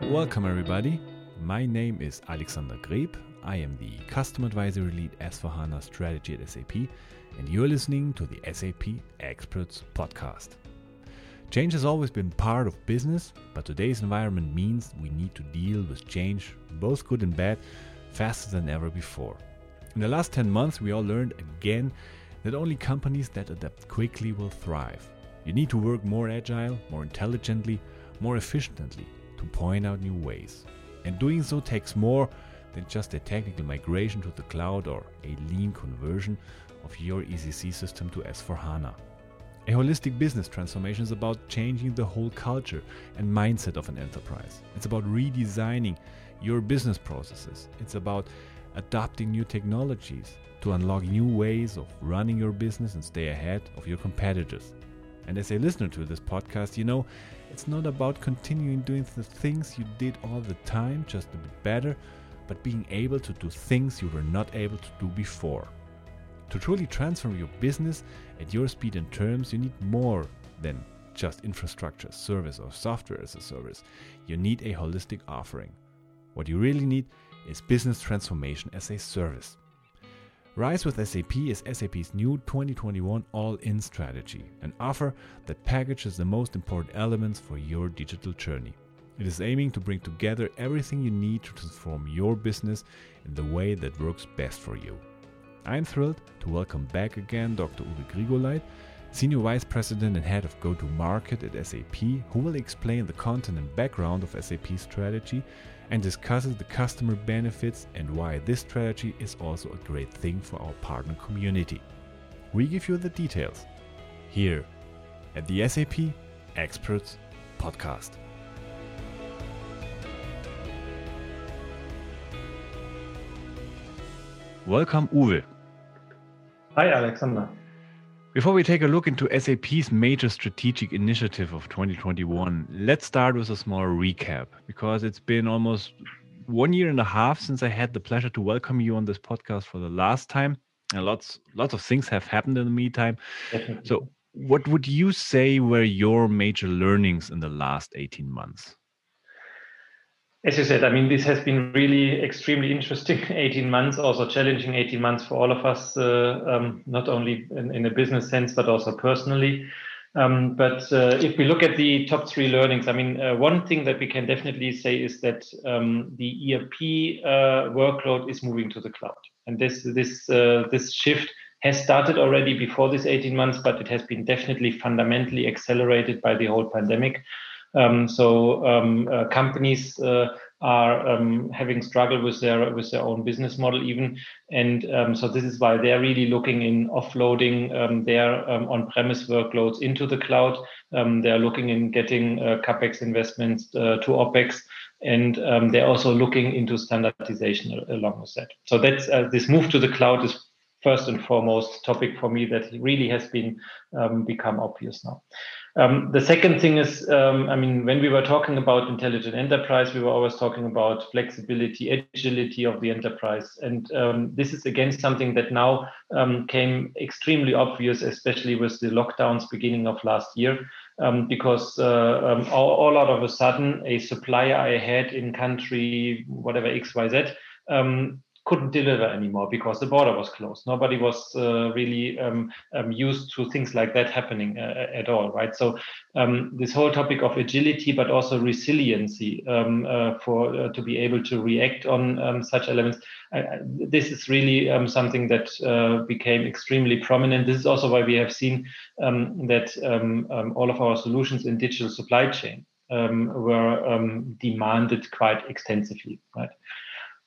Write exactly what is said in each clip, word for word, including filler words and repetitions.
Welcome everybody, my name is Alexander Grieb, I am the Customer Advisory Lead S four HANA Strategy at S A P and you're listening to the S A P Experts Podcast. Change has always been part of business, but today's environment means we need to deal with change, both good and bad, faster than ever before. In the last ten months we all learned again that only companies that adapt quickly will thrive. You need to work more agile, more intelligently, more efficiently, to point out new ways. And doing so takes more than just a technical migration to the cloud or a lean conversion of your E C C system to S four HANA. A holistic business transformation is about changing the whole culture and mindset of an enterprise. It's about redesigning your business processes. It's about adopting new technologies to unlock new ways of running your business and stay ahead of your competitors. And as a listener to this podcast, you know, it's not about continuing doing the things you did all the time, just a bit better, but being able to do things you were not able to do before. To truly transform your business at your speed and terms, you need more than just infrastructure as service or software as a service. You need a holistic offering. What you really need is business transformation as a service. RISE with S A P is S A P's new twenty twenty-one all-in strategy, an offer that packages the most important elements for your digital journey. It is aiming to bring together everything you need to transform your business in the way that works best for you. I'm thrilled to welcome back again Doctor Uwe Grigoleit, Senior Vice President and Head of Go-to-Market at S A P, who will explain the content and background of S A P's strategy and discusses the customer benefits and why this strategy is also a great thing for our partner community. We give you the details here at the S A P Experts Podcast. Welcome, Uwe. Hi, Alexander. Before we take a look into S A P's major strategic initiative of twenty twenty-one, let's start with a small recap, because it's been almost one year and a half since I had the pleasure to welcome you on this podcast for the last time, and lots lots of things have happened in the meantime. So what would you say were your major learnings in the last eighteen months? As you said, I mean, this has been really extremely interesting eighteen months, also challenging eighteen months for all of us, uh, um, not only in, in a business sense, but also personally. Um, but uh, if we look at the top three learnings, I mean, uh, one thing that we can definitely say is that um, the E R P uh, workload is moving to the cloud. And this, this, uh, this shift has started already before this eighteen months, but it has been definitely fundamentally accelerated by the whole pandemic. Um, so um, uh, companies uh, are um, having struggle with their with their own business model even, and um, so this is why they're really looking in offloading um, their um, on-premise workloads into the cloud. Um, they're looking in getting uh, CapEx investments uh, to OpEx, and um, they're also looking into standardization along with that. So that's uh, this move to the cloud is first and foremost topic for me that really has been um, become obvious now. Um, the second thing is, um, I mean, when we were talking about intelligent enterprise, we were always talking about flexibility, agility of the enterprise. And um, this is, again, something that now um, came extremely obvious, especially with the lockdowns beginning of last year, um, because uh, um, all, all out of a sudden, a supplier I had in country, whatever, X Y Z, um, couldn't deliver anymore because the border was closed. Nobody was uh, really um, um, used to things like that happening uh, at all, right? So um, this whole topic of agility, but also resiliency um, uh, for uh, to be able to react on um, such elements. I, this is really um, something that uh, became extremely prominent. This is also why we have seen um, that um, um, all of our solutions in digital supply chain um, were um, demanded quite extensively, right?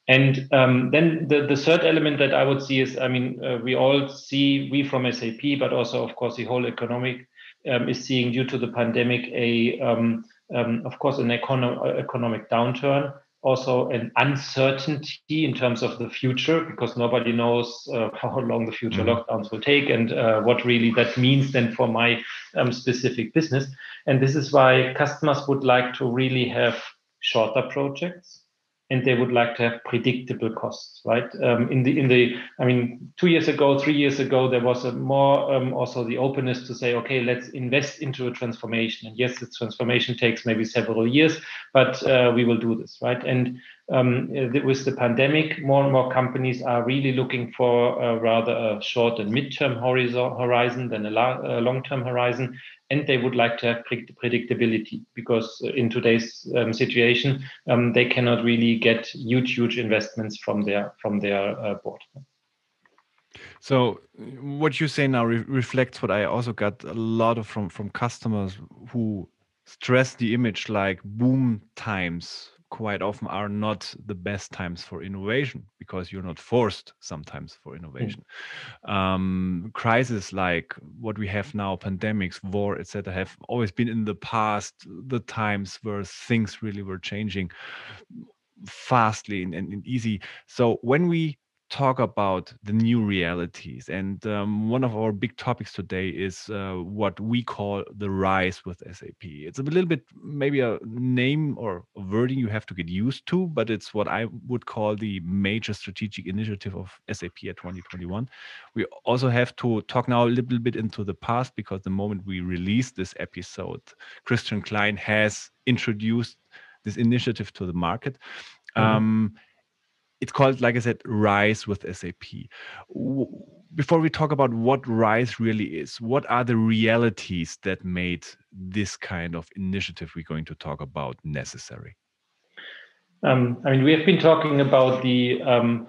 And um, then the, the third element that I would see is, I mean, uh, we all see, we from S A P, but also, of course, the whole economic um, is seeing due to the pandemic, a, um, um, of course, an econo- economic downturn, also an uncertainty in terms of the future, because nobody knows uh, how long the future mm-hmm. lockdowns will take and uh, what really that means then for my um, specific business. And this is why customers would like to really have shorter projects. and they would like to have predictable costs, right? Um, in the in the, I mean, two years ago, three years ago, there was a more um, also the openness to say, okay, let's invest into a transformation. And yes, the transformation takes maybe several years, but uh, we will do this, right? And um, with the pandemic, more and more companies are really looking for a rather a short and midterm horizon horizon than a, la- a long-term horizon. And they would like to have predictability, because in today's um, situation, um, they cannot really get huge, huge investments from their from their uh, board. So what you say now re- reflects what I also got a lot of from, from customers who stress the image, like boom times quite often are not the best times for innovation, because you're not forced sometimes for innovation. Mm. Um, crises like what we have now, pandemics, war, et cetera, have always been in the past the times where things really were changing fastly and, and, and easy. So when we talk about the new realities, and um, one of our big topics today is uh, what we call the RISE with S A P. It's a little bit maybe a name or a wording you have to get used to, but it's what I would call the major strategic initiative of S A P at twenty twenty-one. We also have to talk now a little bit into the past, because the moment we release this episode, Christian Klein has introduced this initiative to the market. Mm-hmm. Um, It's called, like I said, RISE with S A P. Before we talk about what RISE really is, what are the realities that made this kind of initiative we're going to talk about necessary? Um, I mean, we have been talking about the um,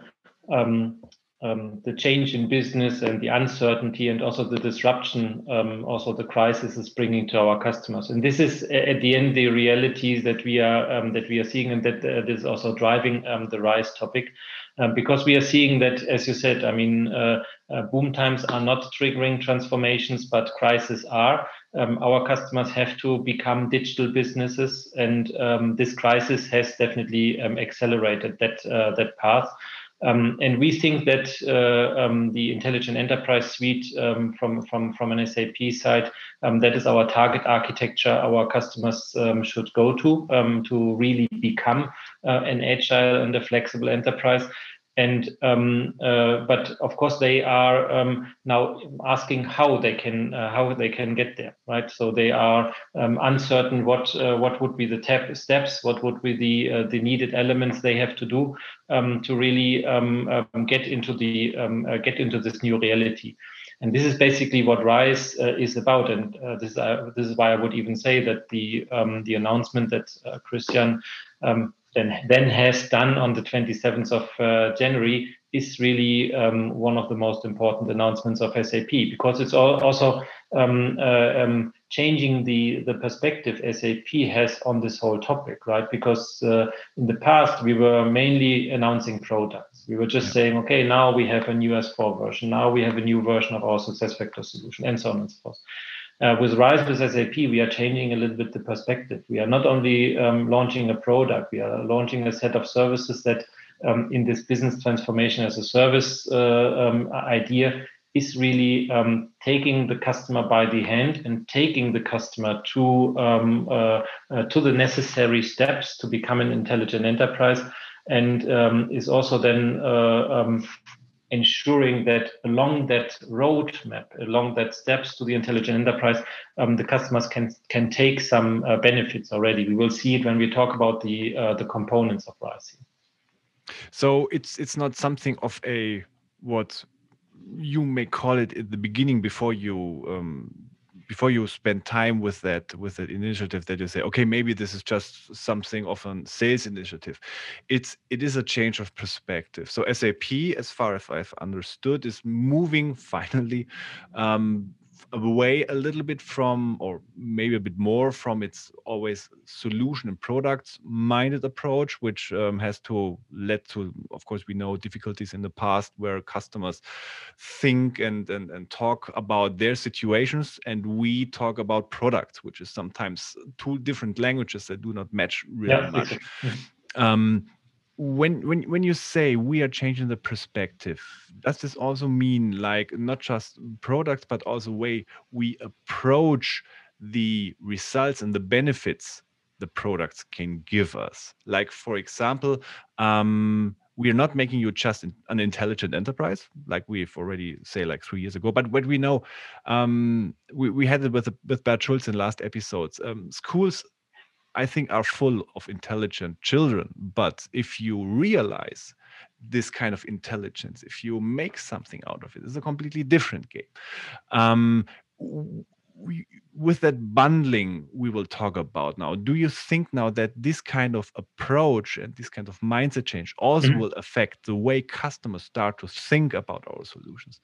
um, um, the change in business and the uncertainty, and also the disruption, um, also the crisis is bringing to our customers. And this is, at the end, the realities that we are um, that we are seeing, and that uh, this is also driving um, the RISE topic, uh, because we are seeing that, as you said, I mean, uh, uh, boom times are not triggering transformations, but crises are. Um, our customers have to become digital businesses, and um, this crisis has definitely um, accelerated that uh, that path. Um, and we think that uh, um, the Intelligent Enterprise Suite um, from, from, from an S A P side, um, that is our target architecture our customers um, should go to, um, to really become uh, an agile and a flexible enterprise. And um, uh, but of course they are um, now asking how they can uh, how they can get there, right? So they are um, uncertain what uh, what would be the tap- steps, what would be the uh, the needed elements they have to do um, to really um, um, get into the um, uh, get into this new reality. And this is basically what RISE uh, is about, and uh, this uh, this is why I would even say that the um, the announcement that uh, Christian Um, then has done on the twenty-seventh of uh, January is really um, one of the most important announcements of S A P, because it's all also um, uh, um, changing the, the perspective S A P has on this whole topic, right? Because uh, in the past, we were mainly announcing products. We were just yeah. saying, okay, now we have a new S four version. Now we have a new version of our SuccessFactors solution, and so on and so forth. Uh, with RISE with S A P, we are changing a little bit the perspective. We are not only um, launching a product, we are launching a set of services that um, in this business transformation as a service uh, um, idea is really um, taking the customer by the hand and taking the customer to, um, uh, uh, to the necessary steps to become an intelligent enterprise, and um, is also then uh, um, ensuring that along that roadmap, along that steps to the intelligent enterprise, um, the customers can can take some uh, benefits already. We will see it when we talk about the uh, the components of RISE. So it's it's not something of a, what you may call it at the beginning, before you um, before you spend time with that with that initiative, that you say, okay, maybe this is just something of a sales initiative. It's it is a change of perspective. So S A P, as far as I've understood, is moving finally um, away a little bit from, or maybe a bit more from, its always solution and products minded approach, which um, has to led to, of course, we know difficulties in the past where customers think and, and and talk about their situations, and we talk about products, which is sometimes two different languages that do not match really yeah. much. um, When when when you say we are changing the perspective, does this also mean, like, not just products, but also way we approach the results and the benefits the products can give us. Like, for example, um, we are not making you just an intelligent enterprise, like we've already say like three years ago. But what we know, um, we, we had it with with Bert Schulz in last episodes. Um, schools, I think, are full of intelligent children. But if you realize this kind of intelligence, if you make something out of it, it's a completely different game. Um, we, with that bundling we will talk about now, do you think now that this kind of approach and this kind of mindset change also mm-hmm. will affect the way customers start to think about our solutions?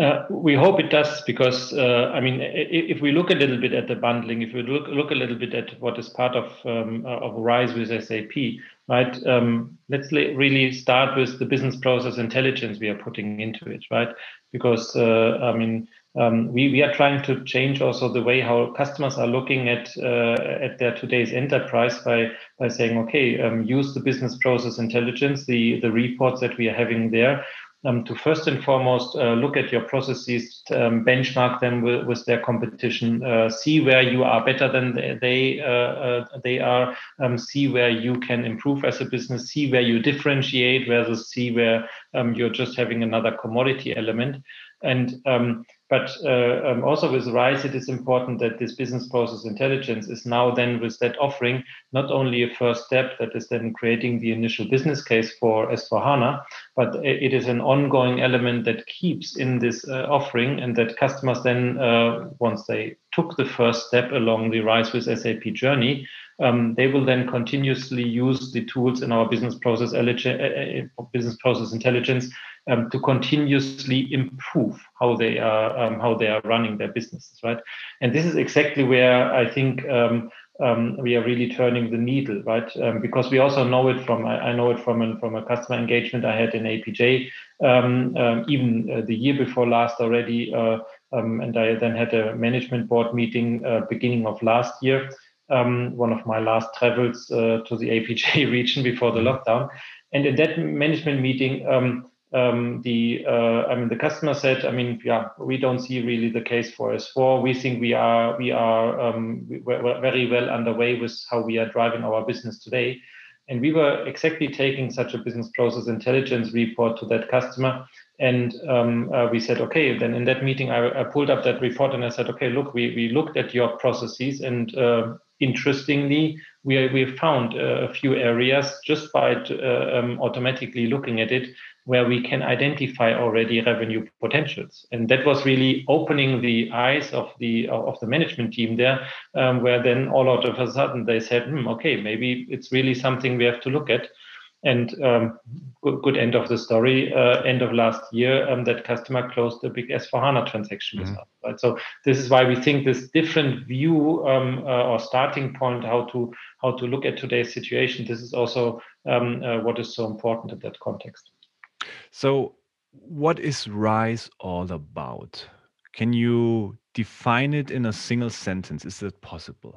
Uh, we hope it does, because, uh, I mean, if we look a little bit at the bundling, if we look, look a little bit at what is part of um, of RISE with S A P, right? Um, let's really start with the business process intelligence we are putting into it, right? Because, uh, I mean, um, we, we are trying to change also the way how customers are looking at uh, at their today's enterprise by by saying, okay, um, use the business process intelligence, the, the reports that we are having there, Um, to first and foremost uh, look at your processes, um, benchmark them with, with their competition, uh, see where you are better than they uh, uh, they are, um, see where you can improve as a business, see where you differentiate versus see where um, you're just having another commodity element. And um, but uh, um, also with RISE, it is important that this business process intelligence is now then with that offering not only a first step that is then creating the initial business case for S four HANA, but it is an ongoing element that keeps in this uh, offering, and that customers then uh, once they took the first step along the RISE with S A P journey, um, they will then continuously use the tools in our business process, uh, business process intelligence Um, to continuously improve how they are um, how they are running their businesses, right? And this is exactly where I think um, um, we are really turning the needle, right? Um, because we also know it from I, I know it from an, from a customer engagement I had in A P J um, um, even uh, the year before last already, uh, um, and I then had a management board meeting uh, beginning of last year, um, one of my last travels uh, to the A P J region before the lockdown, and in that management meeting. Um, Um, the uh, I mean, the customer said, I mean, yeah, we don't see really the case for S four. We think we are we are um, we're very well underway with how we are driving our business today, and we were exactly taking such a business process intelligence report to that customer, and um, uh, we said, okay, then in that meeting, I, I pulled up that report and I said, okay, look, we we looked at your processes and. Uh, Interestingly, we are, we have found uh, a few areas just by uh, um, automatically looking at it where we can identify already revenue potentials, and that was really opening the eyes of the of the management team there, um, where then all out of a sudden they said, hmm, okay, maybe it's really something we have to look at. And um, good, good end of the story. Uh, end of last year, um, that customer closed a big S four HANA transaction with mm-hmm. us. Right? So this is why we think this different view um, uh, or starting point, how to how to look at today's situation. This is also um, uh, what is so important in that context. So, what is RISE all about? Can you define it in a single sentence? Is that possible?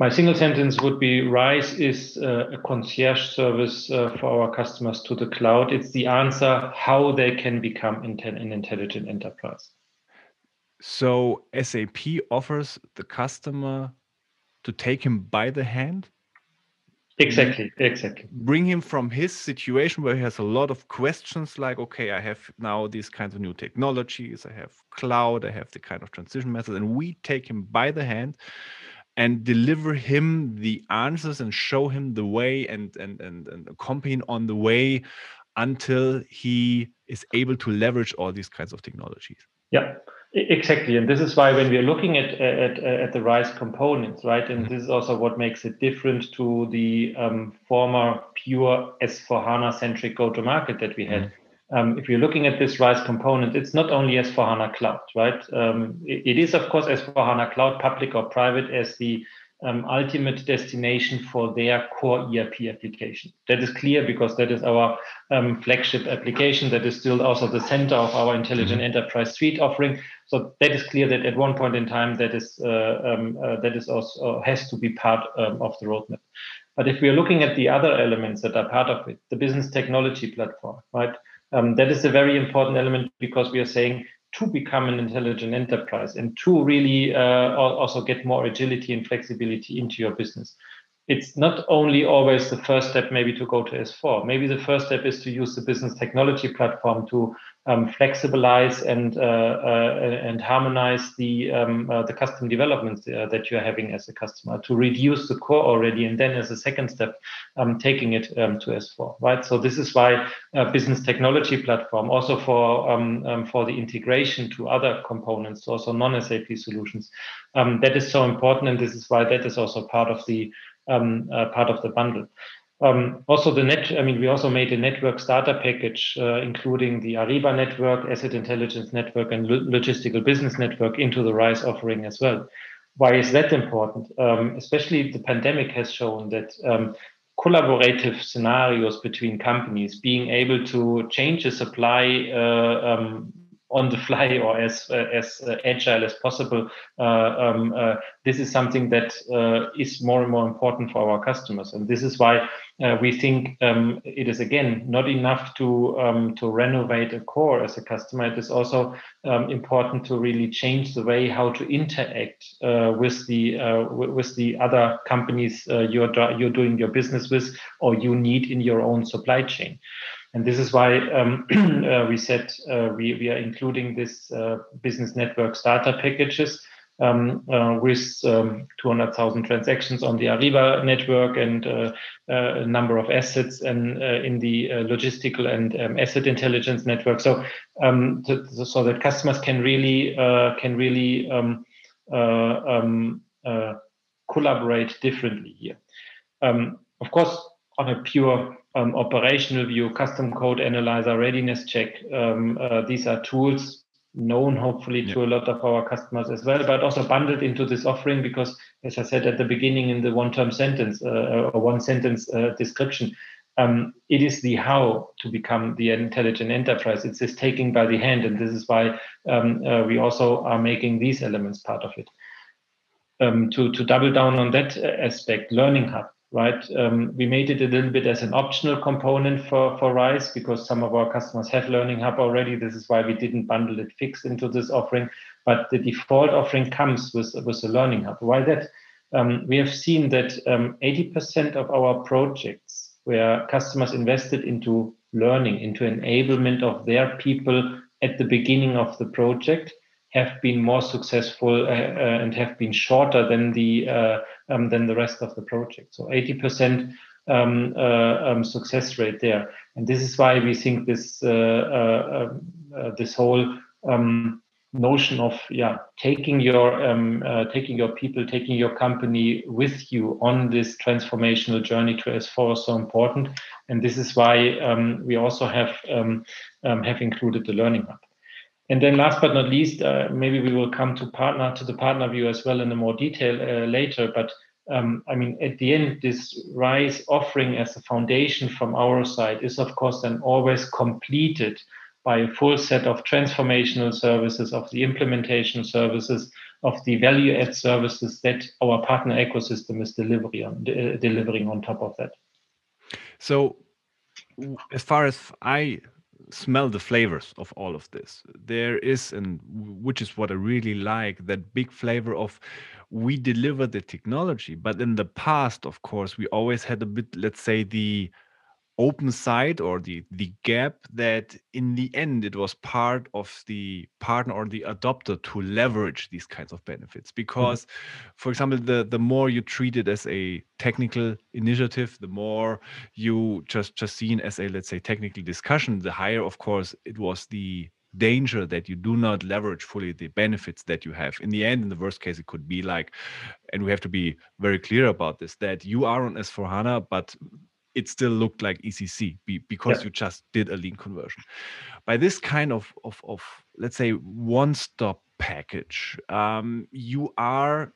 My single sentence would be RISE is uh, a concierge service uh, for our customers to the cloud. It's the answer how they can become intel- an intelligent enterprise. So S A P offers the customer to take him by the hand? Exactly, exactly. Bring him from his situation where he has a lot of questions like, okay, I have now these kinds of new technologies, I have cloud, I have the kind of transition methods, and we take him by the hand and deliver him the answers and show him the way and, and, and, and accompany on the way until he is able to leverage all these kinds of technologies. Yeah, exactly. And this is why when we're looking at at, at the RISE components, right? And mm-hmm. this is also what makes it different to the um, former pure S four HANA centric go-to-market that we had. Mm-hmm. Um, if you're looking at this RISE component, it's not only S four HANA Cloud, right? Um, it, it is, of course, S four HANA Cloud, public or private, as the um, ultimate destination for their core E R P application. That is clear because that is our um, flagship application. That is still also the center of our Intelligent Enterprise Suite offering. So that is clear that at one point in time, that is uh, um, uh, that is also has to be part um, of the roadmap. But if we are looking at the other elements that are part of it, the business technology platform, right? Um, that is a very important element because we are saying to become an intelligent enterprise and to really uh, also get more agility and flexibility into your business. It's not only always the first step maybe to go to S four. Maybe the first step is to use the business technology platform to um, flexibilize and uh, uh, and harmonize the um, uh, the custom developments uh, that you're having as a customer, to reduce the core already, and then as a second step, um, taking it um, to S four, right? So this is why uh, business technology platform, also for um, um, for the integration to other components, also non-S A P solutions, um, that is so important, and this is why that is also part of the Um, uh, part of the bundle. Um, also the net, I mean, we also made a network starter package, uh, including the Ariba network, asset intelligence network, and lo logistical business network into the RISE offering as well. Why is that important? Um, especially the pandemic has shown that um, collaborative scenarios between companies, being able to change the supply uh, um, on the fly or as uh, as uh, agile as possible. Uh, um, uh, this is something that uh, is more and more important for our customers, and this is why uh, we think um, it is again not enough to um, to renovate a core as a customer. It is also um, important to really change the way how to interact uh, with the uh, with the other companies uh, you're you're doing your business with or you need in your own supply chain. And this is why um, uh, we said uh, we, we are including this uh, business network starter packages um, uh, with um, two hundred thousand transactions on the Ariba network and uh, uh, a number of assets and uh, in the uh, logistical and um, asset intelligence network. So um, to, so that customers can really uh, can really um, uh, um, uh, collaborate differently here. Um, of course, on a pure Um, operational view, custom code analyzer, readiness check. Um, uh, these are tools known hopefully yeah. to a lot of our customers as well, but also bundled into this offering because, as I said at the beginning in the one-term sentence uh, or one-sentence uh, description, um, it is the how to become the intelligent enterprise. It's this taking by the hand, and this is why um, uh, we also are making these elements part of it. Um, to, to double down on that aspect, Learning Hub. Right, um, we made it a little bit as an optional component for for RISE because some of our customers have Learning Hub already. This is why we didn't bundle it fixed into this offering, but the default offering comes with with a Learning Hub. Why that? Um, we have seen that um, eighty percent of our projects where customers invested into learning, into enablement of their people at the beginning of the project, have been more successful uh, uh, and have been shorter than the uh, um, than the rest of the project. So eighty percent um, uh, um, success rate there, and this is why we think this uh, uh, uh, this whole um, notion of yeah taking your um, uh, taking your people, taking your company with you on this transformational journey to S four is so important, and this is why um, we also have um, um, have included the Learning Hub. And then last but not least, uh, maybe we will come to partner to the partner view as well in a more detail uh, later. But um, I mean, at the end, this RISE offering as a foundation from our side is, of course, then always completed by a full set of transformational services, of the implementation services, of the value add services that our partner ecosystem is delivering on, uh, delivering on top of that. So as far as I smell the flavors of all of this, there is, and which is what I really like, that big flavor of we deliver the technology, but in the past, of course, we always had a bit, let's say, the open side or the the gap that in the end it was part of the partner or the adopter to leverage these kinds of benefits, because mm-hmm. for example, the the more you treat it as a technical initiative, the more you just just seen as a, let's say, technical discussion, the higher, of course, it was the danger that you do not leverage fully the benefits that you have. In the end, in the worst case, it could be like, and we have to be very clear about this, that you are on S four HANA, but it still looked like E C C because yeah. you just did a lean conversion. By this kind of, of, of let's say, one-stop package, um, you are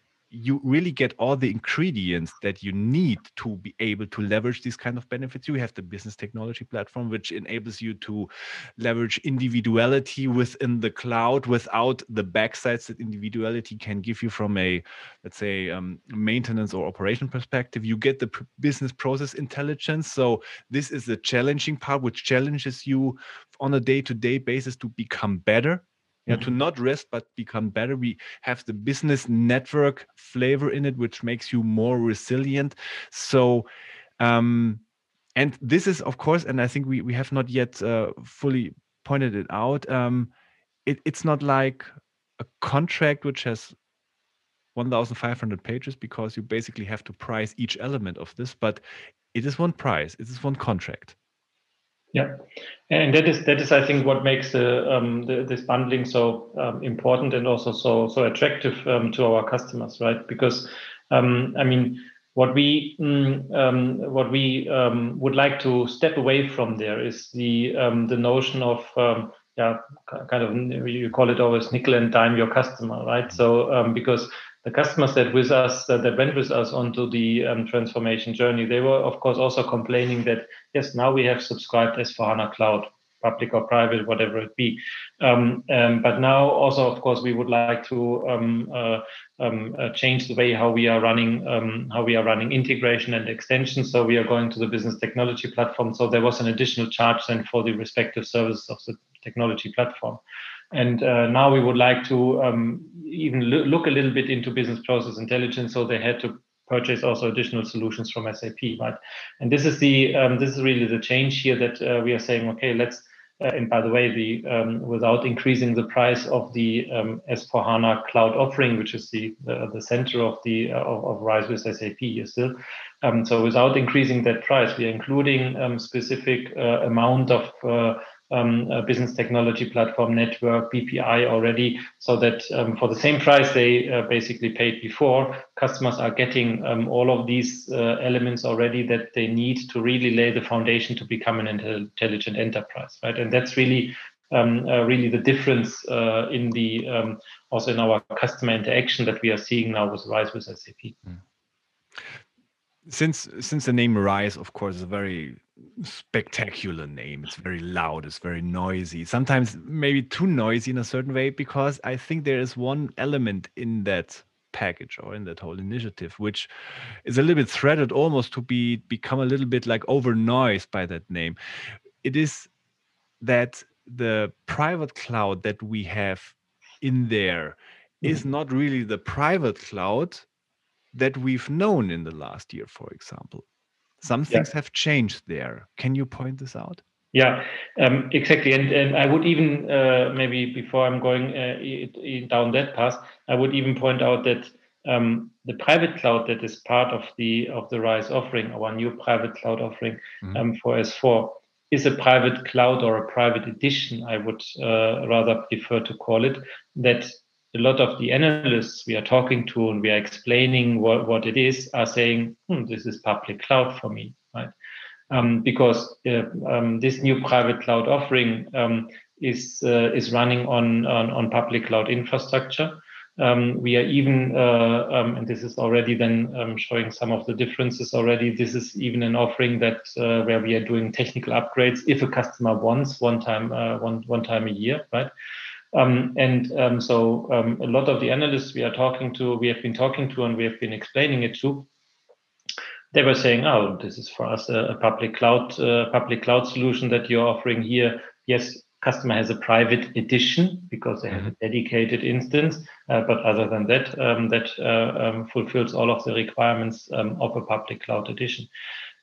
you really get all the ingredients that you need to be able to leverage these kind of benefits. You have the business technology platform, which enables you to leverage individuality within the cloud without the backsides that individuality can give you from a, let's say, um, maintenance or operation perspective. You get the business process intelligence. So this is the challenging part, which challenges you on a day-to-day basis to become better yeah, mm-hmm. to not rest, but become better. We have the business network flavor in it, which makes you more resilient. So, um, and this is, of course, and I think we, we have not yet uh, fully pointed it out. Um, it, it's not like a contract which has one thousand five hundred pages, because you basically have to price each element of this, but it is one price, it is one contract. Yeah, and that is that is I think what makes the, um, the, this bundling so um, important and also so so attractive um, to our customers, right? Because um, I mean, what we um, what we um, would like to step away from there is the um, the notion of um, yeah, kind of, you call it always nickel and dime your customer, right? So um, because the customers that with us, uh, that went with us onto the um, transformation journey, they were, of course, also complaining that, yes, now we have subscribed S four HANA Cloud, public or private, whatever it be. Um, um, but now also, of course, we would like to um, uh, um, uh, change the way how we are running um, how we are running integration and extension. So we are going to the business technology platform. So there was an additional charge then for the respective services of the technology platform. And uh, now we would like to um, even lo- look a little bit into business process intelligence. So they had to purchase also additional solutions from S A P, right? And this is the um, this is really the change here that uh, we are saying, okay, let's. Uh, and by the way, the um, without increasing the price of the um, S four HANA Cloud offering, which is the the, the center of the uh, of, of RISE with S A P, you still. Um, so without increasing that price, we are including um, specific uh, amount of. Uh, Um, a business technology platform network, B P I already, so that um, for the same price they uh, basically paid before, customers are getting um, all of these uh, elements already that they need to really lay the foundation to become an intelligent enterprise, right? And that's really um, uh, really the difference uh, in the um, also in our customer interaction that we are seeing now with RISE with S A P. Mm. Since since the name RISE, of course, is a very spectacular name. It's very loud. It's very noisy. Sometimes maybe too noisy in a certain way, because I think there is one element in that package or in that whole initiative which is a little bit threaded almost to be become a little bit like overnoised by that name. It is that the private cloud that we have in there mm-hmm. is not really the private cloud that we've known in the last year, for example. Some things yeah. have changed there. Can you point this out? Yeah, um, exactly. And, and I would even, uh, maybe before I'm going uh, down that path, I would even point out that um, the private cloud that is part of the of the RISE offering, our new private cloud offering mm-hmm. um, for S four, is a private cloud or a private edition, I would uh, rather prefer to call it, that a lot of the analysts we are talking to and we are explaining what, what it is are saying, hmm, this is public cloud for me, right? Um, because uh, um, this new private cloud offering um, is uh, is running on, on, on public cloud infrastructure. Um, we are even, uh, um, and this is already then um, showing some of the differences already, this is even an offering that uh, where we are doing technical upgrades if a customer wants one time, uh, one, one time a year, right? Um, and um, so um, a lot of the analysts we are talking to, we have been talking to, and we have been explaining it to, they were saying, "Oh, this is for us a, a public cloud, uh, public cloud solution that you're offering here." Yes, customer has a private edition because they have a dedicated instance, uh, but other than that, um, that uh, um, fulfills all of the requirements um, of a public cloud edition.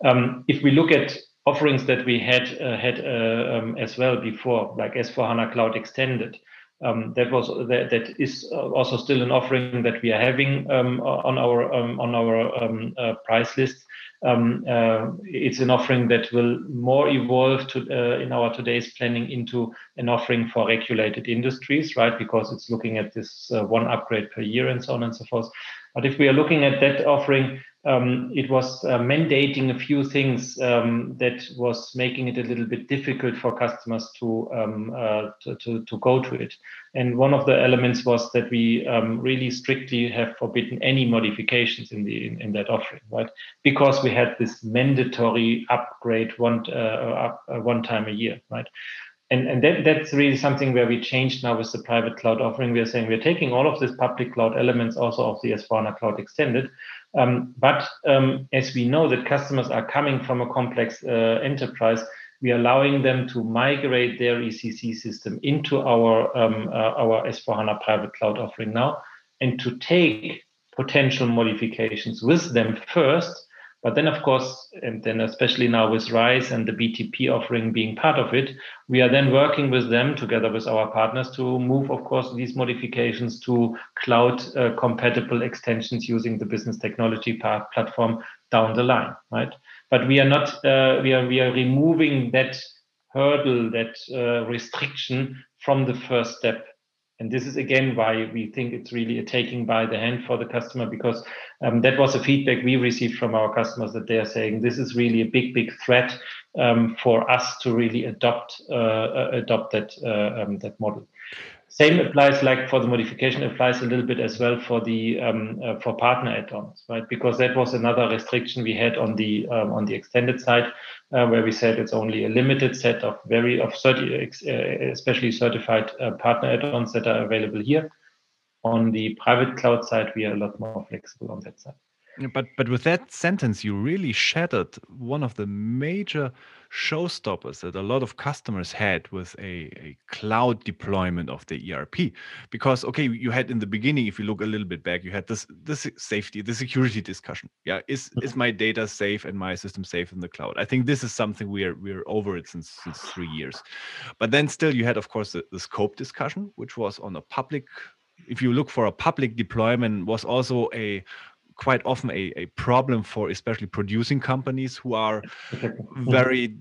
Um, if we look at offerings that we had uh, had uh, um, as well before, like S four HANA Cloud Extended. Um, that was that, that is also still an offering that we are having um, on our um, on our um, uh, price list. Um, uh, it's an offering that will more evolve to, uh, in our today's planning into an offering for regulated industries, right? Because it's looking at this uh, one upgrade per year and so on and so forth. But if we are looking at that offering, um, it was uh, mandating a few things um, that was making it a little bit difficult for customers to, um, uh, to, to to go to it. And one of the elements was that we um, really strictly have forbidden any modifications in the in, in that offering, right? Because we had this mandatory upgrade one uh, up, uh, one time a year, right? And, and that, that's really something where we changed now with the private cloud offering. We are saying we're taking all of these public cloud elements also of the S four HANA Cloud Extended. Um, but um, as we know that customers are coming from a complex uh, enterprise, we are allowing them to migrate their E C C system into our um, uh, our S four HANA private cloud offering now, and to take potential modifications with them first. But then, of course, and then especially now with RISE and the B T P offering being part of it, we are then working with them together with our partners to move, of course, these modifications to cloud uh, compatible extensions using the business technology part, platform down the line, right? But we are not, uh, we are we are removing that hurdle, that uh, restriction from the first step. And this is, again, why we think it's really a taking by the hand for the customer, because um, that was the feedback we received from our customers, that they are saying this is really a big, big threat um, for us to really adopt uh, adopt that uh, um, that model. Same applies, like for the modification, applies a little bit as well for the um, uh, for partner add-ons, right? Because that was another restriction we had on the um, on the extended side, uh, where we said it's only a limited set of very of thirty, uh, especially certified uh, partner add-ons that are available here. On the private cloud side, we are a lot more flexible on that side. But but with that sentence, you really shattered one of the major showstoppers that a lot of customers had with a, a cloud deployment of the E R P. Because, okay, you had in the beginning, if you look a little bit back, you had this this safety, the security discussion. Yeah, is is my data safe and my system safe in the cloud? I think this is something we are we're over it since, since three years. But then still, you had, of course, the, the scope discussion, which was on a public. If you look for a public deployment, was also a quite often a, a problem for especially producing companies who are very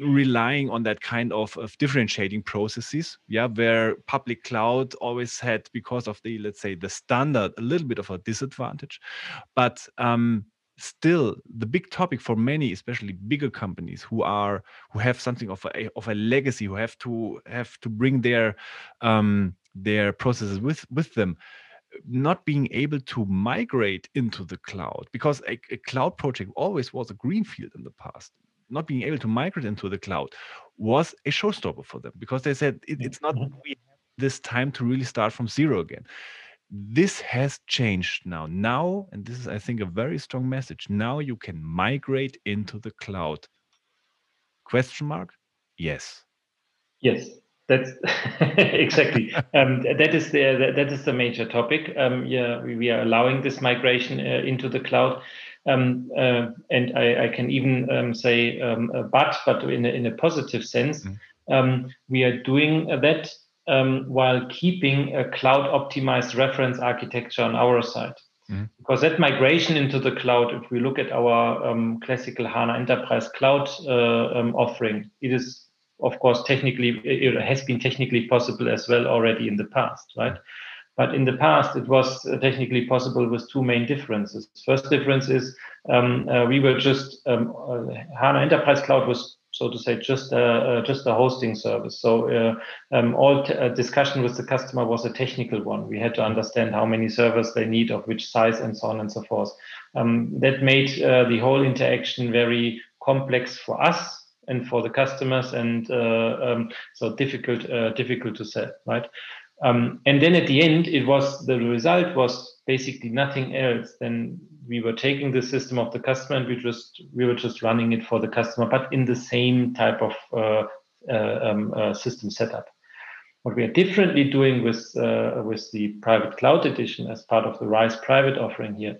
relying on that kind of, of differentiating processes, yeah, where public cloud always had, because of the, let's say, the standard, a little bit of a disadvantage. But um, still, the big topic for many, especially bigger companies who are who have something of a of a legacy, who have to have to bring their um, their processes with with them, not being able to migrate into the cloud, because a, a cloud project always was a greenfield in the past. Not being able to migrate into the cloud was a showstopper for them, because they said it, it's not we have this time to really start from zero again. This has changed now. Now, and this is, I think, a very strong message. Now you can migrate into the cloud. Question mark? Yes. Yes. That's exactly. Um, that is the that is the major topic. Um, yeah, we are allowing this migration uh, into the cloud, um, uh, and I, I can even um, say, um, but but in a, in a positive sense, um, we are doing that um, while keeping a cloud-optimized reference architecture on our side. Mm. Because that migration into the cloud, if we look at our um, classical HANA Enterprise Cloud uh, um, offering, it is, of course, technically, it has been technically possible as well already in the past, right? But in the past, it was technically possible with two main differences. First difference is um, uh, we were just, um, uh, HANA Enterprise Cloud was, so to say, just, uh, uh, just a hosting service. So uh, um, all t uh, discussion with the customer was a technical one. We had to understand how many servers they need, of which size, and so on and so forth. Um, that made uh, the whole interaction very complex for us and for the customers, and uh, um, so difficult, uh, difficult to sell, right? Um, and then at the end, it was the result was basically nothing else. Then we were taking the system of the customer, and we just we were just running it for the customer, but in the same type of uh, uh, um, uh, system setup. What we are differently doing with uh, with the private cloud edition as part of the RISE private offering here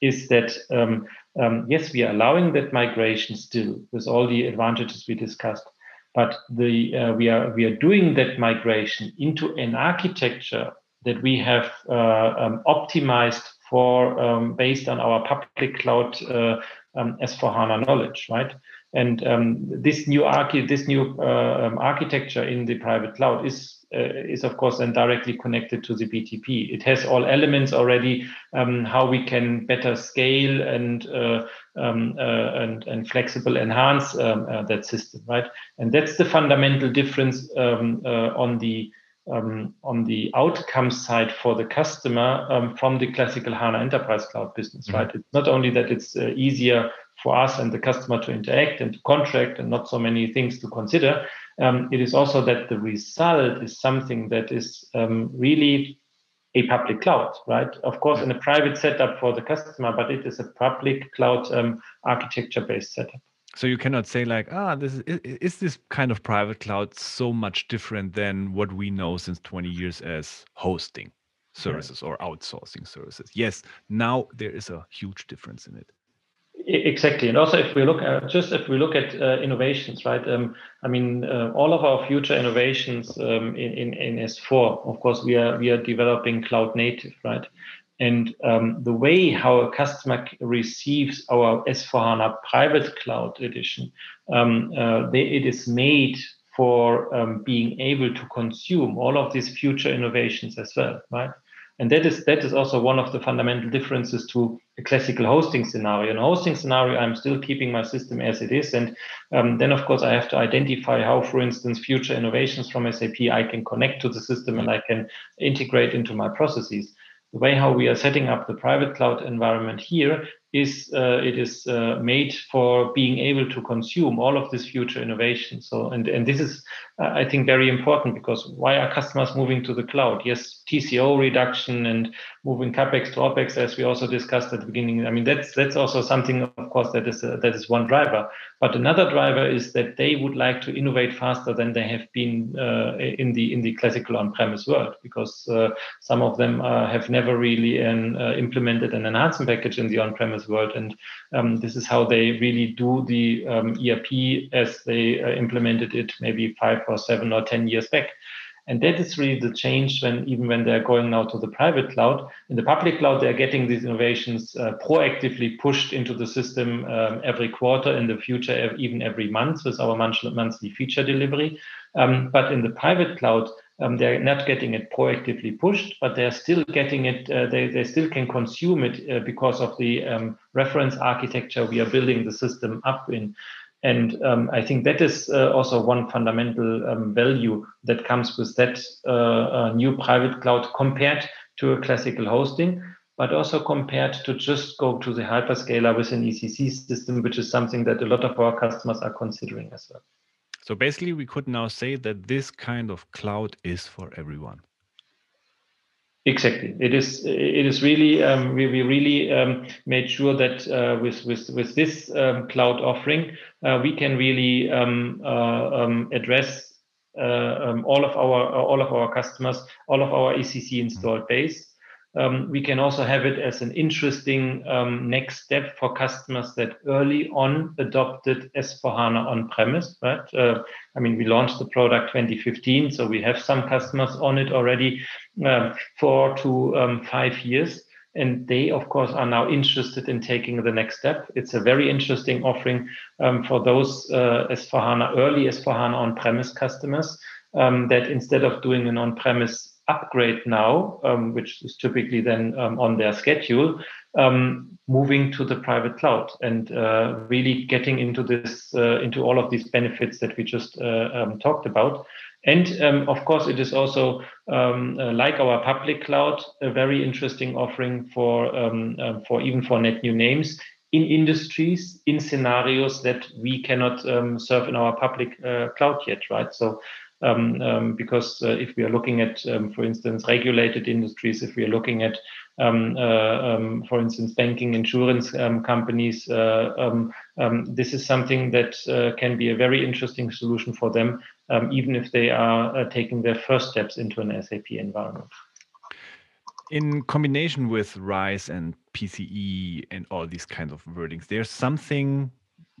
is that um, um, yes, we are allowing that migration still with all the advantages we discussed, but the uh, we are we are doing that migration into an architecture that we have uh, um, optimized for um, based on our public cloud uh, um, S four HANA knowledge, right? And um, this new archi this new uh, um, architecture in the private cloud is. Uh, is of course then directly connected to the B T P. It has all elements already, um, how we can better scale and uh, um, uh, and, and flexible enhance um, uh, that system, right? And that's the fundamental difference um, uh, on the um, on the outcome side for the customer um, from the classical HANA Enterprise Cloud business, mm-hmm. right? It's not only that it's uh, easier for us and the customer to interact and to contract and not so many things to consider. Um, it is also that the result is something that is um, really a public cloud, right? Of course, in a private setup for the customer, but it is a public cloud um, architecture-based setup. So you cannot say like, ah, this is, is this kind of private cloud so much different than what we know since twenty years as hosting services, right, or outsourcing services? Yes, now there is a huge difference in it. Exactly, and also if we look at just if we look at uh, innovations, right? Um, I mean, uh, all of our future innovations um, in, in in S four, of course, we are we are developing cloud native, right? And um, the way how a customer receives our S four HANA private cloud edition, um, uh, they, it is made for um, being able to consume all of these future innovations as well, right? And that is that is also one of the fundamental differences to a classical hosting scenario. In a hosting scenario, I'm still keeping my system as it is. And um, then, of course, I have to identify how, for instance, future innovations from S A P, I can connect to the system and I can integrate into my processes. The way how we are setting up the private cloud environment here is uh, it is uh, made for being able to consume all of this future innovation. So, and, and this is, uh, I think, very important, because why are customers moving to the cloud? Yes, T C O reduction and moving CapEx to OpEx, as we also discussed at the beginning. I mean, that's that's also something, of course, that is a, that is one driver. But another driver is that they would like to innovate faster than they have been uh, in the in the classical on-premise world, because uh, some of them uh, have never really an, uh, implemented an enhancement package in the on-premise world, and um, this is how they really do the um, E R P as they uh, implemented it maybe five or seven or ten years back. And that is really the change, when even when they're going now to the private cloud. In the public cloud, they're getting these innovations uh, proactively pushed into the system um, every quarter, in the future even every month with our monthly feature delivery. Um, but in the private cloud, Um, they're not getting it proactively pushed, but they're still getting it. Uh, they they still can consume it uh, because of the um, reference architecture we are building the system up in. And um, I think that is uh, also one fundamental um, value that comes with that uh, uh, new private cloud compared to a classical hosting, but also compared to just go to the hyperscaler with an E C C system, which is something that a lot of our customers are considering as well. So basically, we could now say that this kind of cloud is for everyone. Exactly, it is. It is really um, we, we really um, made sure that uh, with with with this um, cloud offering, uh, we can really um, uh, um, address uh, um, all of our all of our customers, all of our E C C installed base. Um, we can also have it as an interesting um, next step for customers that early on adopted S four HANA on-premise, right? Uh, I mean, we launched the product twenty fifteen, so we have some customers on it already um, four to um, five years. And they, of course, are now interested in taking the next step. It's a very interesting offering um, for those uh, S four HANA, early S four HANA on-premise customers um, that instead of doing an on-premise upgrade now, um, which is typically then um, on their schedule, um, moving to the private cloud and uh, really getting into this, uh, into all of these benefits that we just uh, um, talked about. And um, of course, it is also um, uh, like our public cloud, a very interesting offering for um, uh, for even for net new names in industries, in scenarios that we cannot um, serve in our public uh, cloud yet, right? So. Um, um, because uh, if we are looking at, um, for instance, regulated industries, if we are looking at, um, uh, um, for instance, banking, insurance um, companies, uh, um, um, this is something that uh, can be a very interesting solution for them, um, even if they are uh, taking their first steps into an S A P environment. In combination with RISE and P C E and all these kinds of wordings, there's something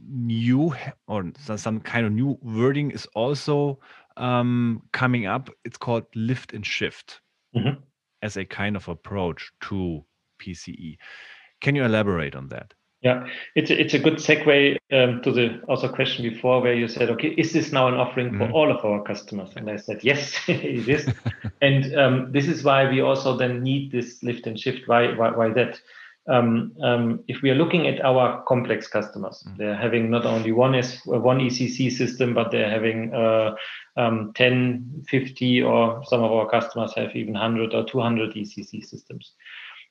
new, or some kind of new wording is also um coming up. It's called lift and shift, mm-hmm, as a kind of approach to P C E. Can you elaborate on that? Yeah, it's a, it's a good segue um, to the also question before, where you said, okay, is this now an offering for mm-hmm. all of our customers? And I said, yes, it is. And um, this is why we also then need this lift and shift. Why, why, why that? Um, um, if we are looking at our complex customers, mm-hmm, they're having not only one one E C C system, but they're having uh, um, ten, fifty, or some of our customers have even one hundred or two hundred E C C systems.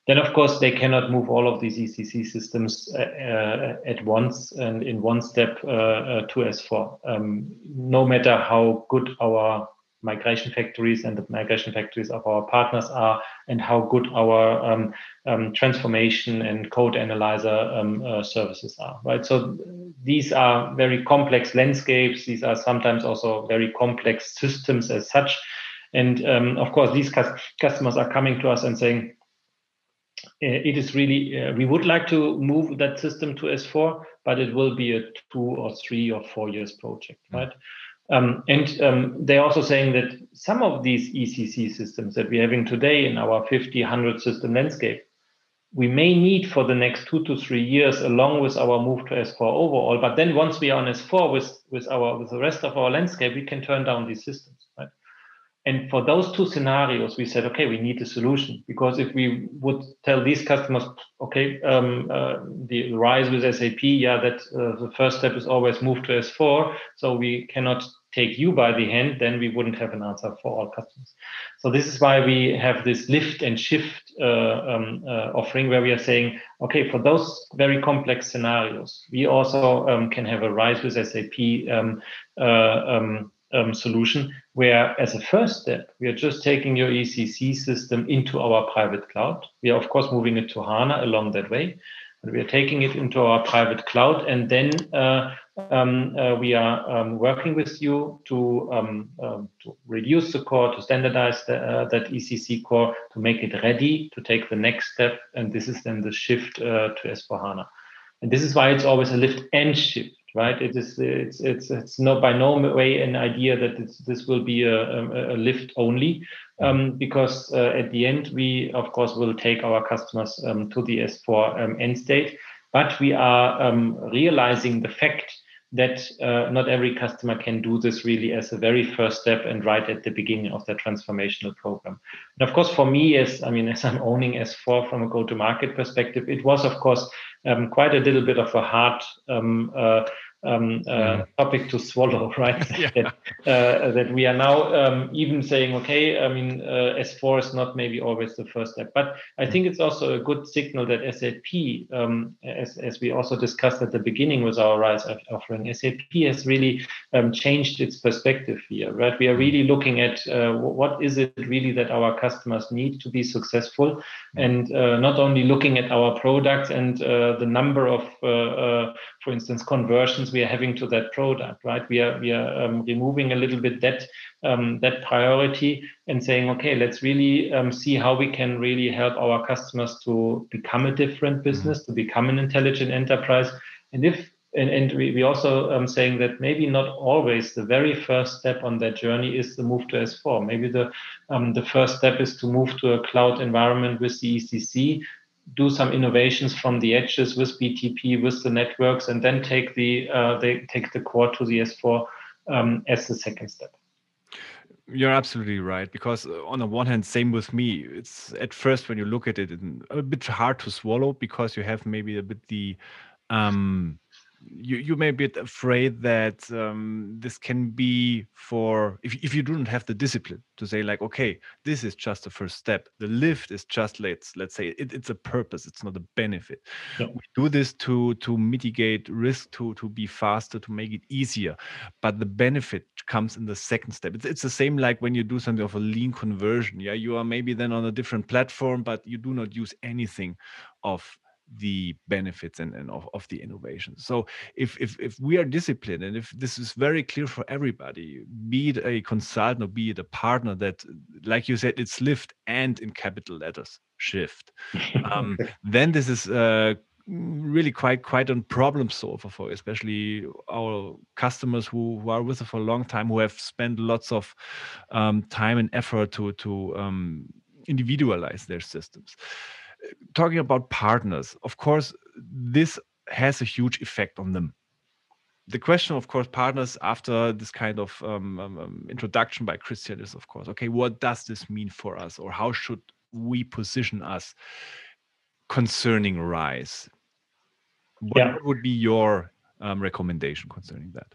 Then, of course, they cannot move all of these E C C systems uh, at once and in one step uh, uh, to S four, um, no matter how good our migration factories and the migration factories of our partners are, and how good our um, um, transformation and code analyzer um, uh, services are, right? So these are very complex landscapes. These are sometimes also very complex systems as such. And um, of course, these customers are coming to us and saying, it is really, uh, we would like to move that system to S four, but it will be a two or three or four years project, right? Mm-hmm. um, and um, they're also saying that some of these E C C systems that we're having today in our fifty, one hundred system landscape, we may need for the next two to three years, along with our move to S four overall. But then once we are on S four with, with, our, with the rest of our landscape, we can turn down these systems, right? And for those two scenarios, we said, okay, we need a solution, because if we would tell these customers, okay, um, uh, the RISE with S A P, yeah, that uh, the first step is always move to S four, so we cannot take you by the hand, then we wouldn't have an answer for all customers. So this is why we have this lift and shift uh, um, uh, offering, where we are saying, okay, for those very complex scenarios, we also um, can have a RISE with S A P um, uh, um, Um, solution, where as a first step, we are just taking your E C C system into our private cloud. We are, of course, moving it to HANA along that way, but we are taking it into our private cloud, and then uh, um, uh, we are um, working with you to, um, um, to reduce the core, to standardize the, uh, that E C C core, to make it ready to take the next step, and this is then the shift uh, to S four HANA. And this is why it's always a lift and shift. Right, it is. It's it's it's not by no way an idea that it's, this will be a, a, a lift only, um, because uh, at the end we of course will take our customers um, to the S four um, end state, but we are um, realizing the fact that uh, not every customer can do this really as a very first step and right at the beginning of their transformational program. And of course, for me, as I mean, as I'm owning S four from a go-to-market perspective, it was of course um, quite a little bit of a hard um, uh, um, uh, yeah. topic to swallow, right? yeah. that, uh, that we are now um, even saying, okay, I mean, uh, S four is not maybe always the first step, but I think it's also a good signal that S A P, um, as, as we also discussed at the beginning with our RISE offering, S A P has really um, changed its perspective here, right? We are really looking at uh, what is it really that our customers need to be successful, and uh, not only looking at our products and uh, the number of, uh, uh, for instance, conversions we are having to that product, right? We are we are um, removing a little bit that um, that priority and saying, okay, let's really um, see how we can really help our customers to become a different business, to become an intelligent enterprise. And if and, and we we also um, saying that maybe not always the very first step on that journey is the move to S four. Maybe the um, the first step is to move to a cloud environment with the E C C. Do some innovations from the edges with B T P, with the networks, and then take the uh, they take the core to the S four um, as the second step. You're absolutely right, because on the one hand, same with me. It's at first when you look at it, a bit hard to swallow, because you have maybe a bit the um, you you may be a bit afraid that um, this can be for if if you don't have the discipline to say, like, okay, this is just the first step. The lift is just let's let's say it, it's a purpose. It's not a benefit. Yeah. We do this to to mitigate risk, to to be faster, to make it easier. But the benefit comes in the second step. It's it's the same like when you do something of a lean conversion. Yeah, you are maybe then on a different platform, but you do not use anything of the benefits and, and of, of the innovation. So if, if if we are disciplined, and if this is very clear for everybody, be it a consultant or be it a partner, that, like you said, it's lift and in capital letters shift, um, then this is uh, really quite quite a problem solver for especially our customers who, who are with us for a long time, who have spent lots of um, time and effort to, to um, individualize their systems. Talking about partners, of course, this has a huge effect on them. The question, of course, partners after this kind of um, um, introduction by Christian is, of course, okay, what does this mean for us, or how should we position us concerning RISE? What yeah. would be your um, recommendation concerning that?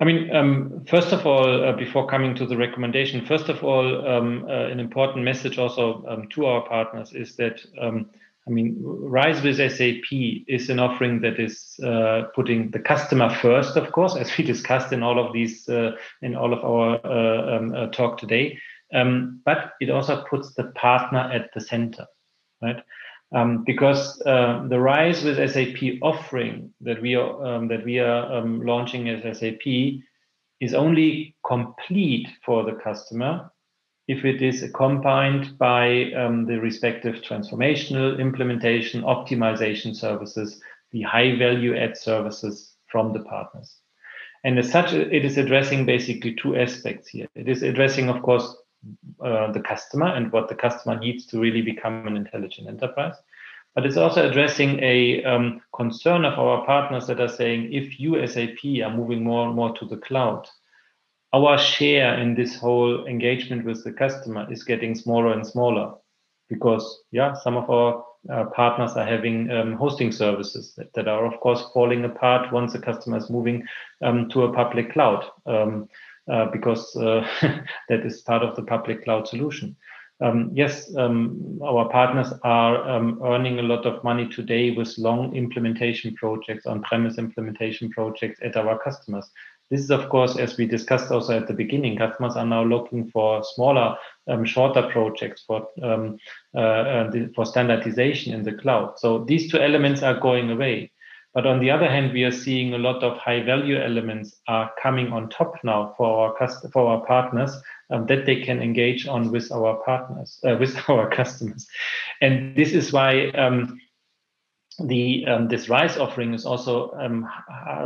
I mean, um, first of all, uh, before coming to the recommendation, first of all, um, uh, an important message also um, to our partners is that um, I mean, RISE with S A P is an offering that is uh, putting the customer first, of course, as we discussed in all of these, uh, in all of our uh, um, uh, talk today. Um, but it also puts the partner at the center, right? Um, because uh, the RISE with S A P offering that we are um, that we are um, launching as S A P is only complete for the customer if it is accompanied by um, the respective transformational, implementation, optimization services, the high value add services from the partners. And as such, it is addressing basically two aspects here. It is addressing, of course, uh, the customer and what the customer needs to really become an intelligent enterprise. But it's also addressing a um, concern of our partners that are saying, if you, S A P, are moving more and more to the cloud, our share in this whole engagement with the customer is getting smaller and smaller, because, yeah, some of our uh, partners are having um, hosting services that, that are, of course, falling apart once the customer is moving um, to a public cloud, um, uh, because uh, that is part of the public cloud solution. Um, yes, um, our partners are um, earning a lot of money today with long implementation projects, on-premise implementation projects at our customers. This is, of course, as we discussed also at the beginning, customers are now looking for smaller, um, shorter projects for um, uh, for standardization in the cloud. So these two elements are going away. But on the other hand, we are seeing a lot of high-value elements are coming on top now for our cust for our partners um, that they can engage on with our partners uh, with our customers, and this is why. Um, The um, this RISE offering is also um,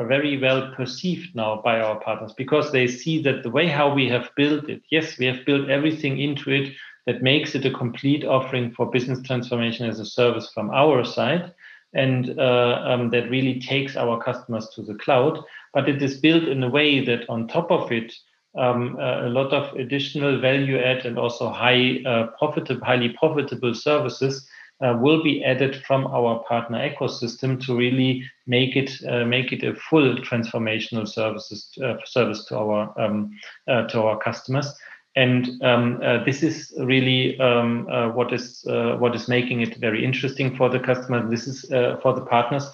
very well perceived now by our partners, because they see that the way how we have built it, yes, we have built everything into it that makes it a complete offering for business transformation as a service from our side, and uh, um, that really takes our customers to the cloud. But it is built in a way that on top of it, um, a lot of additional value add and also high uh, profitable, highly profitable services Uh, will be added from our partner ecosystem to really make it uh, make it a full transformational services uh, service to our um, uh, to our customers, and um, uh, this is really um, uh, what is uh, what is making it very interesting for the customer. This is uh, for the partners,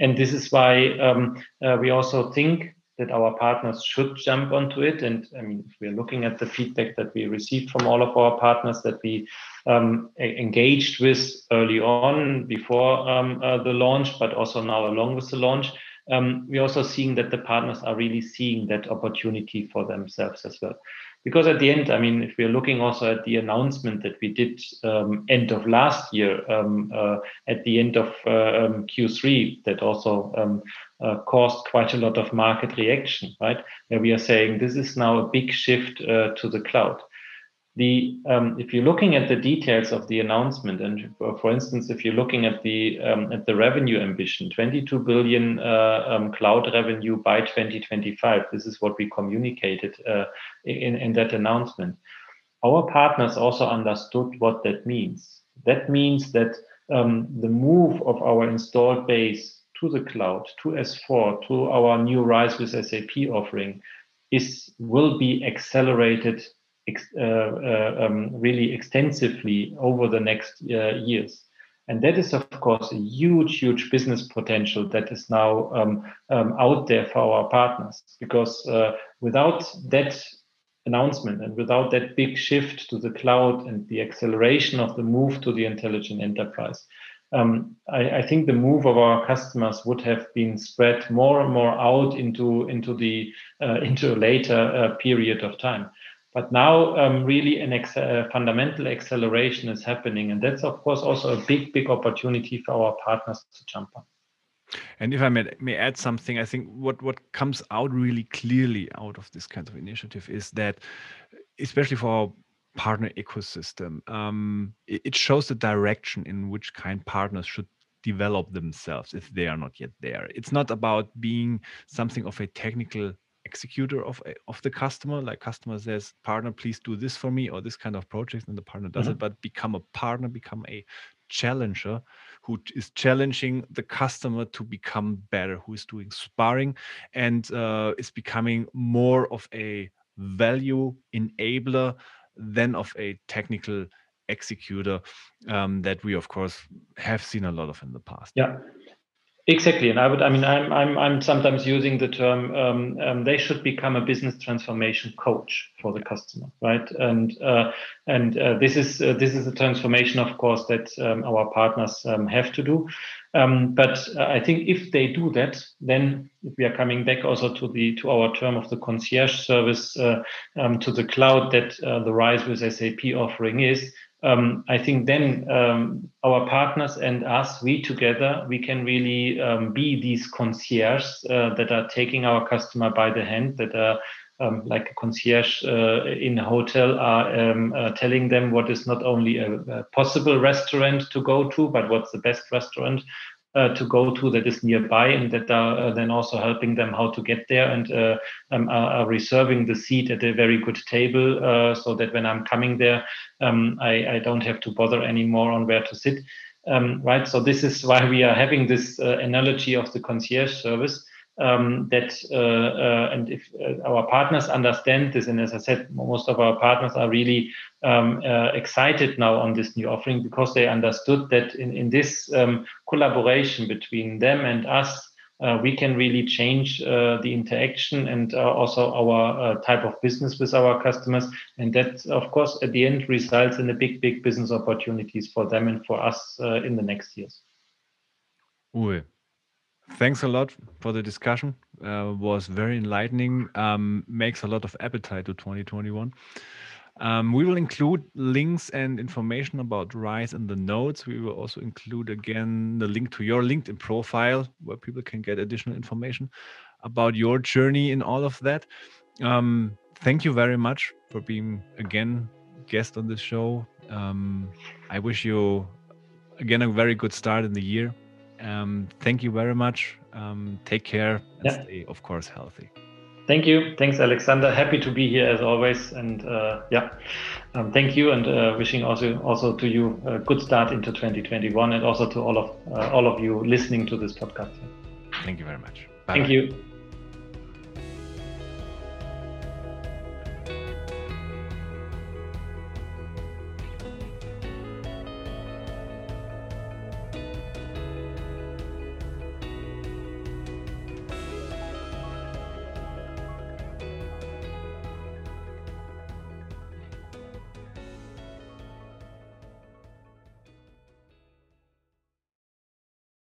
and this is why um, uh, we also think that our partners should jump onto it. And I mean, if we're looking at the feedback that we received from all of our partners that we um, engaged with early on before um, uh, the launch, but also now along with the launch, um, we're also seeing that the partners are really seeing that opportunity for themselves as well. Because at the end, I mean, if we're looking also at the announcement that we did um, end of last year, um, uh, at the end of uh, um, Q three, that also um, uh, caused quite a lot of market reaction, right? Where we are saying this is now a big shift uh, to the cloud. The um, if you're looking at the details of the announcement, and for instance, if you're looking at the um, at the revenue ambition, twenty-two billion uh, um, cloud revenue by twenty twenty-five. This is what we communicated uh, in in that announcement. Our partners also understood what that means. That means that um, the move of our installed base to the cloud, to S four, to our new RISE with S A P offering, is will be accelerated. Uh, uh, um, really extensively over the next uh, years. And that is, of course, a huge, huge business potential that is now um, um, out there for our partners, because uh, without that announcement and without that big shift to the cloud and the acceleration of the move to the intelligent enterprise, um, I, I think the move of our customers would have been spread more and more out into, into, the, uh, into a later uh, period of time. But now um, really an ex uh, fundamental acceleration is happening. And that's, of course, also a big, big opportunity for our partners to jump on. And if I may, may add something, I think what, what comes out really clearly out of this kind of initiative is that, especially for our partner ecosystem, um, it, it shows the direction in which kind partners should develop themselves if they are not yet there. It's not about being something of a technical executor of of the customer, like customer says, partner, please do this for me or this kind of project, and the partner does mm-hmm. it, but become a partner, become a challenger who is challenging the customer to become better, who is doing sparring and uh, is becoming more of a value enabler than of a technical executor um, that we, of course, have seen a lot of in the past. Yeah, exactly. And I would, I mean, I'm, I'm, I'm sometimes using the term, um, um, they should become a business transformation coach for the customer, right? And uh, and uh, this is uh, this is a transformation, of course, that um, our partners um, have to do. Um, but uh, I think if they do that, then if we are coming back also to the to our term of the concierge service uh, um, to the cloud that uh, the RISE with S A P offering is, um, I think then um, our partners and us, we together, we can really um, be these concierges uh, that are taking our customer by the hand, that are um, like a concierge uh, in a hotel, are um, uh, telling them what is not only a, a possible restaurant to go to, but what's the best restaurant uh, to go to that is nearby, and that are uh, then also helping them how to get there, and uh, um, are reserving the seat at a very good table uh, so that when I'm coming there, um, I, I don't have to bother anymore on where to sit, um, right? So this is why we are having this uh, analogy of the concierge service. Um, that uh, uh, and if uh, our partners understand this, and as I said, most of our partners are really um, uh, excited now on this new offering, because they understood that in, in this um, collaboration between them and us, uh, we can really change uh, the interaction and uh, also our uh, type of business with our customers. And that, of course, at the end results in a big, big business opportunities for them and for us uh, in the next years. Uwe, thanks a lot for the discussion. Uh, was very enlightening. Um, makes a lot of appetite to twenty twenty-one. Um, we will include links and information about RISE in the notes. We will also include again the link to your LinkedIn profile, where people can get additional information about your journey in all of that. Um, thank you very much for being again guest on this show. Um, I wish you again a very good start in the year. Um, thank you very much. Um, take care and yeah. Stay, of course, healthy. Thank you. Thanks, Alexander. Happy to be here as always. And uh, yeah, um, thank you, and uh, wishing also also to you a good start into twenty twenty-one, and also to all of uh, all of you listening to this podcast. Thank you very much. Bye. Thank you.